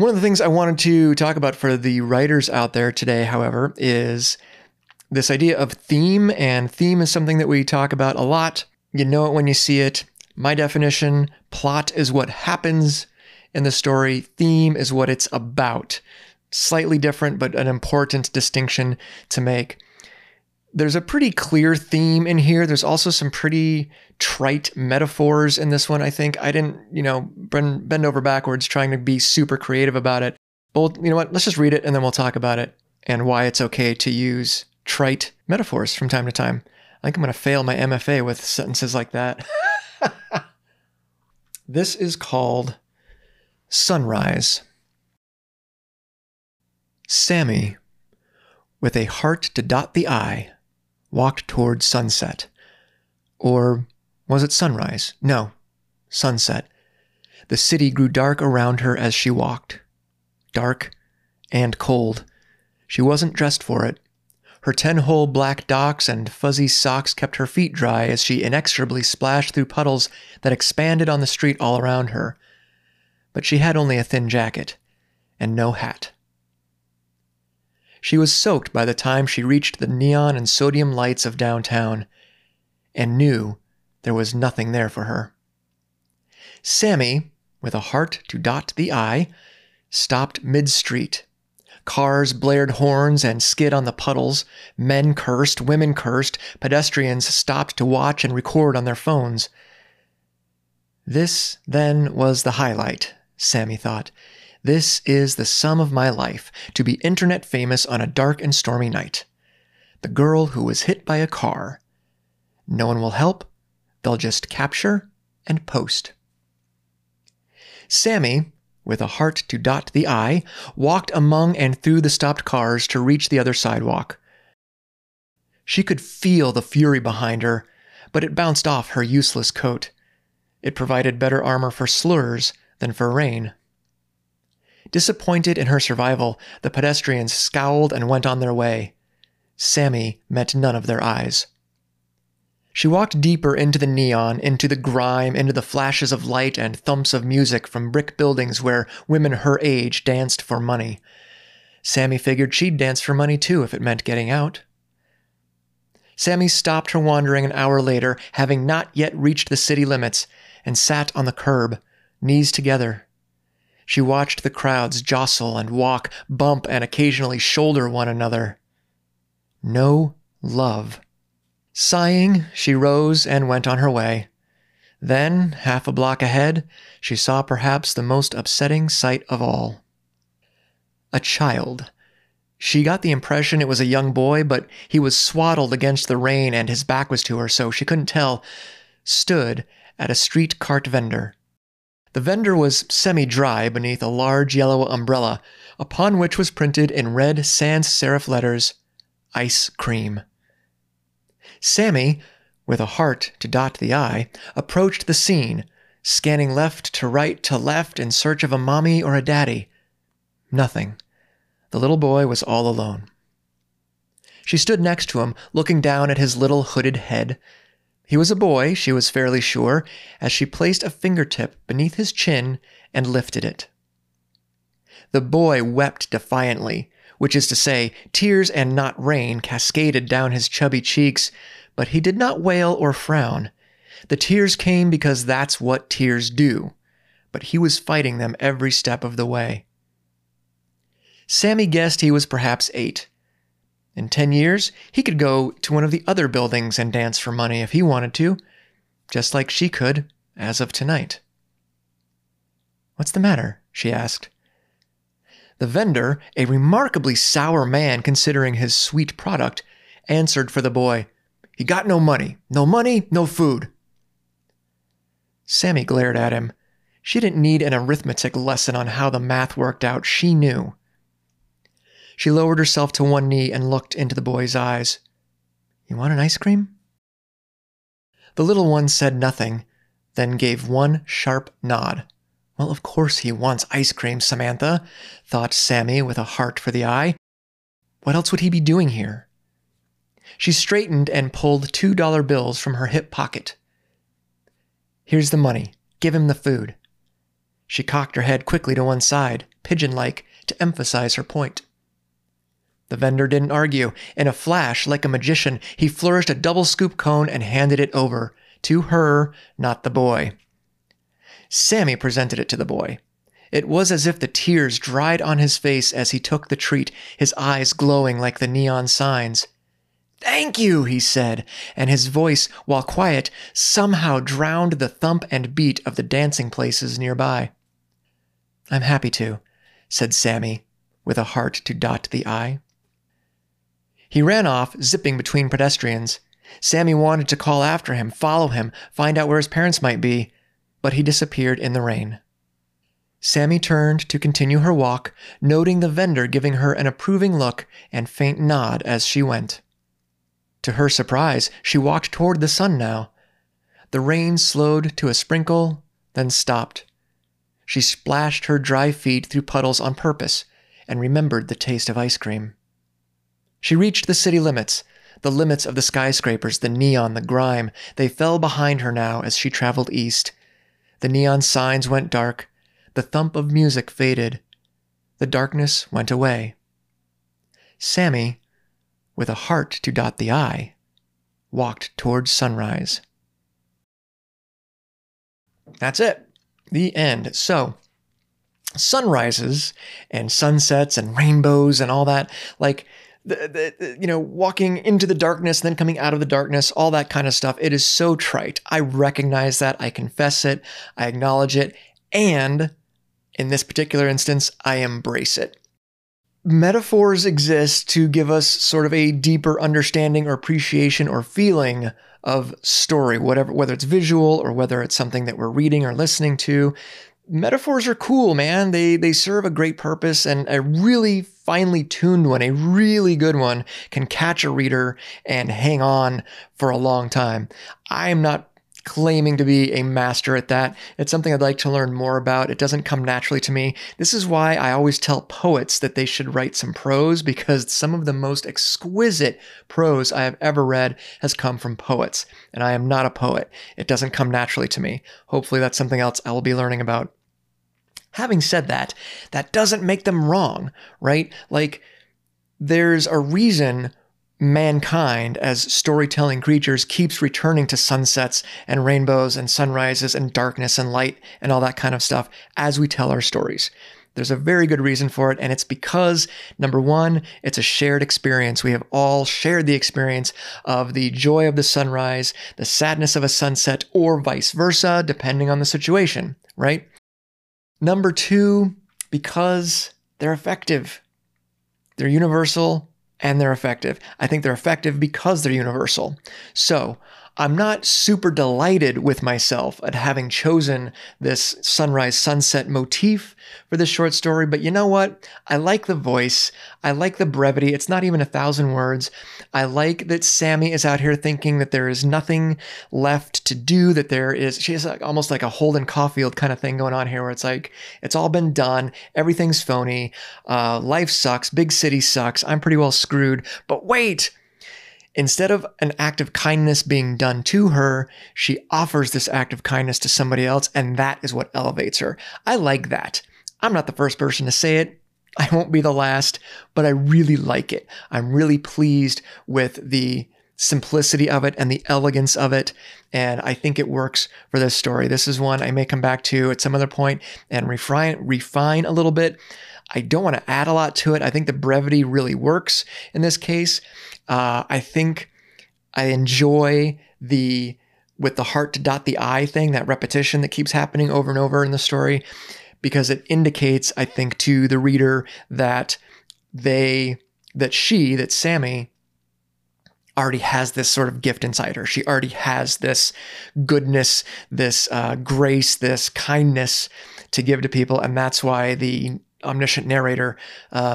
One of the things I wanted to talk about for the writers out there today, however, is this idea of theme. And theme is something that we talk about a lot. You know it when you see it. My definition, plot is what happens in the story. Theme is what it's about. Slightly different, but an important distinction to make. There's a pretty clear theme in here. There's also some pretty trite metaphors in this one, I think. I didn't, bend over backwards trying to be super creative about it. Well, you know what? Let's just read it and then we'll talk about it and why it's okay to use trite metaphors from time to time. I think I'm going to fail my MFA with sentences like that. This is called Sunrise. Sammy, with a heart to dot the I, walked toward sunset. Or was it sunrise? No, sunset. The city grew dark around her as she walked. Dark and cold. She wasn't dressed for it. Her 10-hole black docks and fuzzy socks kept her feet dry as she inexorably splashed through puddles that expanded on the street all around her. But she had only a thin jacket and no hat. She was soaked by the time she reached the neon and sodium lights of downtown and knew there was nothing there for her. Sammy, with a heart to dot the I, stopped mid-street. Cars blared horns and skid on the puddles. Men cursed, women cursed, pedestrians stopped to watch and record on their phones. This, then, was the highlight, Sammy thought. This is the sum of my life, to be internet famous on a dark and stormy night. The girl who was hit by a car. No one will help. They'll just capture and post. Sammy, with a heart to dot the I, walked among and through the stopped cars to reach the other sidewalk. She could feel the fury behind her, but it bounced off her useless coat. It provided better armor for slurs than for rain. Disappointed in her survival, the pedestrians scowled and went on their way. Sammy met none of their eyes. She walked deeper into the neon, into the grime, into the flashes of light and thumps of music from brick buildings where women her age danced for money. Sammy figured she'd dance for money too if it meant getting out. Sammy stopped her wandering an hour later, having not yet reached the city limits, and sat on the curb, knees together. She watched the crowds jostle and walk, bump, and occasionally shoulder one another. No love. Sighing, she rose and went on her way. Then, half a block ahead, she saw perhaps the most upsetting sight of all. A child. She got the impression it was a young boy, but he was swaddled against the rain and his back was to her, so she couldn't tell, stood at a street cart vendor. The vendor was semi-dry beneath a large yellow umbrella, upon which was printed in red sans-serif letters, ice cream. Sammy, with a heart to dot the I, approached the scene, scanning left to left in search of a mommy or a daddy. Nothing. The little boy was all alone. She stood next to him, looking down at his little hooded head. He was a boy, she was fairly sure, as she placed a fingertip beneath his chin and lifted it. The boy wept defiantly, which is to say, tears and not rain cascaded down his chubby cheeks, but he did not wail or frown. The tears came because that's what tears do, but he was fighting them every step of the way. Sammy guessed he was perhaps 8. In 10 years, he could go to one of the other buildings and dance for money if he wanted to, just like she could as of tonight. "What's the matter?" she asked. The vendor, a remarkably sour man considering his sweet product, answered for the boy, "He got no money. No money, no food." Sammy glared at him. She didn't need an arithmetic lesson on how the math worked out. She knew. She lowered herself to one knee and looked into the boy's eyes. "You want an ice cream?" The little one said nothing, then gave one sharp nod. Well, of course he wants ice cream, Samantha, thought Sammy with a heart for the eye. What else would he be doing here? She straightened and pulled $2 bills from her hip pocket. "Here's the money. Give him the food." She cocked her head quickly to one side. pigeon-like, to emphasize her point. The vendor didn't argue. In a flash, like a magician, he flourished a double-scoop cone and handed it over. To her, not the boy. Sammy presented it to the boy. It was as if the tears dried on his face as he took the treat, his eyes glowing like the neon signs. "Thank you," he said, and his voice, while quiet, somehow drowned the thump and beat of the dancing places nearby. "I'm happy to," said Sammy, with a heart to dot the I. He ran off, zipping between pedestrians. Sammy wanted to call after him, follow him, find out where his parents might be, but he disappeared in the rain. Sammy turned to continue her walk, noting the vendor giving her an approving look and faint nod as she went. To her surprise, she walked toward the sun now. The rain slowed to a sprinkle, then stopped. She splashed her dry feet through puddles on purpose and remembered the taste of ice cream. She reached the city limits, the limits of the skyscrapers, the neon, the grime. They fell behind her now as she traveled east. The neon signs went dark. The thump of music faded. The darkness went away. Sammy, with a heart to dot the I, walked towards sunrise. That's it. The end. So, sunrises and sunsets and rainbows and all that, like, walking into the darkness, then coming out of the darkness, all that kind of stuff. It is so trite. I recognize that. I confess it. I acknowledge it. And in this particular instance, I embrace it. Metaphors exist to give us sort of a deeper understanding or appreciation or feeling of story, whatever, whether it's visual or whether it's something that we're reading or listening to. Metaphors are cool, man. They serve a great purpose, and a really finely tuned one, a really good one, can catch a reader and hang on for a long time. I am not claiming to be a master at that. It's something I'd like to learn more about. It doesn't come naturally to me. This is why I always tell poets that they should write some prose, because some of the most exquisite prose I have ever read has come from poets, and I am not a poet. It doesn't come naturally to me. Hopefully that's something else I will be learning about. Having said that, that doesn't make them wrong, right? Like, there's a reason mankind, as storytelling creatures, keeps returning to sunsets and rainbows and sunrises and darkness and light and all that kind of stuff as we tell our stories. There's a very good reason for it, and it's because, number one, it's a shared experience. We have all shared the experience of the joy of the sunrise, the sadness of a sunset, or vice versa, depending on the situation, right? Number two, because they're effective. They're universal. And they're effective. I think they're effective because they're universal. So I'm not super delighted with myself at having chosen this sunrise sunset motif for this short story, but you know what? I like the voice. I like the brevity. It's not even 1,000 words. I like that Sammy is out here thinking that there is nothing left to do, that there is, she has almost like a Holden Caulfield kind of thing going on here, where it's like, it's all been done. Everything's phony. Life sucks. Big city sucks. I'm pretty well screwed, but wait. Instead of an act of kindness being done to her, she offers this act of kindness to somebody else, and that is what elevates her. I like that. I'm not the first person to say it. I won't be the last, but I really like it. I'm really pleased with the simplicity of it and the elegance of it, and I think it works for this story. This is one I may come back to at some other point and refine a little bit. I don't want to add a lot to it. I think the brevity really works in this case. I think I enjoy the with the heart to dot the I thing, that repetition that keeps happening over and over in the story, because it indicates, I think, to the reader that Sammy already has this sort of gift inside her. She already has this goodness, this grace, this kindness to give to people, and that's why the omniscient narrator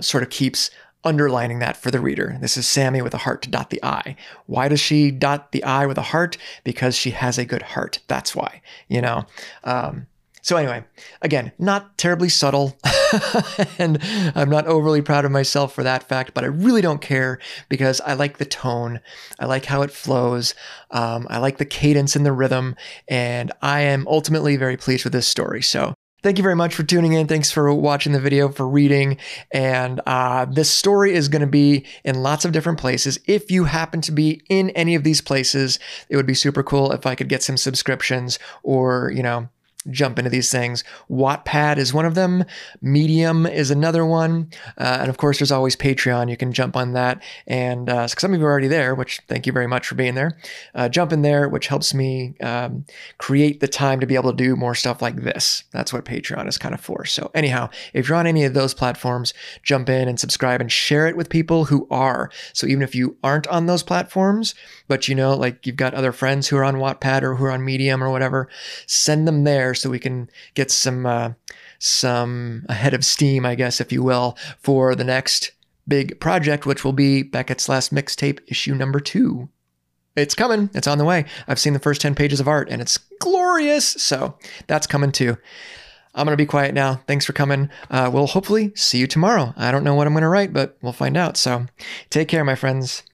sort of keeps underlining that for the reader. This is Sammy with a heart to dot the I. Why does she dot the I with a heart? Because she has a good heart. That's why, you know. So anyway, again, not terribly subtle, and I'm not overly proud of myself for that fact, but I really don't care because I like the tone. I like how it flows. I like the cadence and the rhythm, and I am ultimately very pleased with this story. So Thank you very much for tuning in. Thanks for watching the video, for reading. And this story is going to be in lots of different places. If you happen to be in any of these places, it would be super cool if I could get some subscriptions or, you know, jump into these things. Wattpad is one of them. Medium is another one. And of course, there's always Patreon. You can jump on that. And some of you are already there, which thank you very much for being there. Jump in there, which helps me create the time to be able to do more stuff like this. That's what Patreon is kind of for. So anyhow, if you're on any of those platforms, jump in and subscribe and share it with people who are. So even if you aren't on those platforms, but you know, like you've got other friends who are on Wattpad or who are on Medium or whatever, send them there. So we can get some ahead of steam, I guess, if you will, for the next big project, which will be Beckett's Last Mixtape, issue number 2. It's coming. It's on the way. I've seen the first 10 pages of art, and it's glorious. So that's coming too. I'm going to be quiet now. Thanks for coming. We'll hopefully see you tomorrow. I don't know what I'm going to write, but we'll find out. So take care, my friends.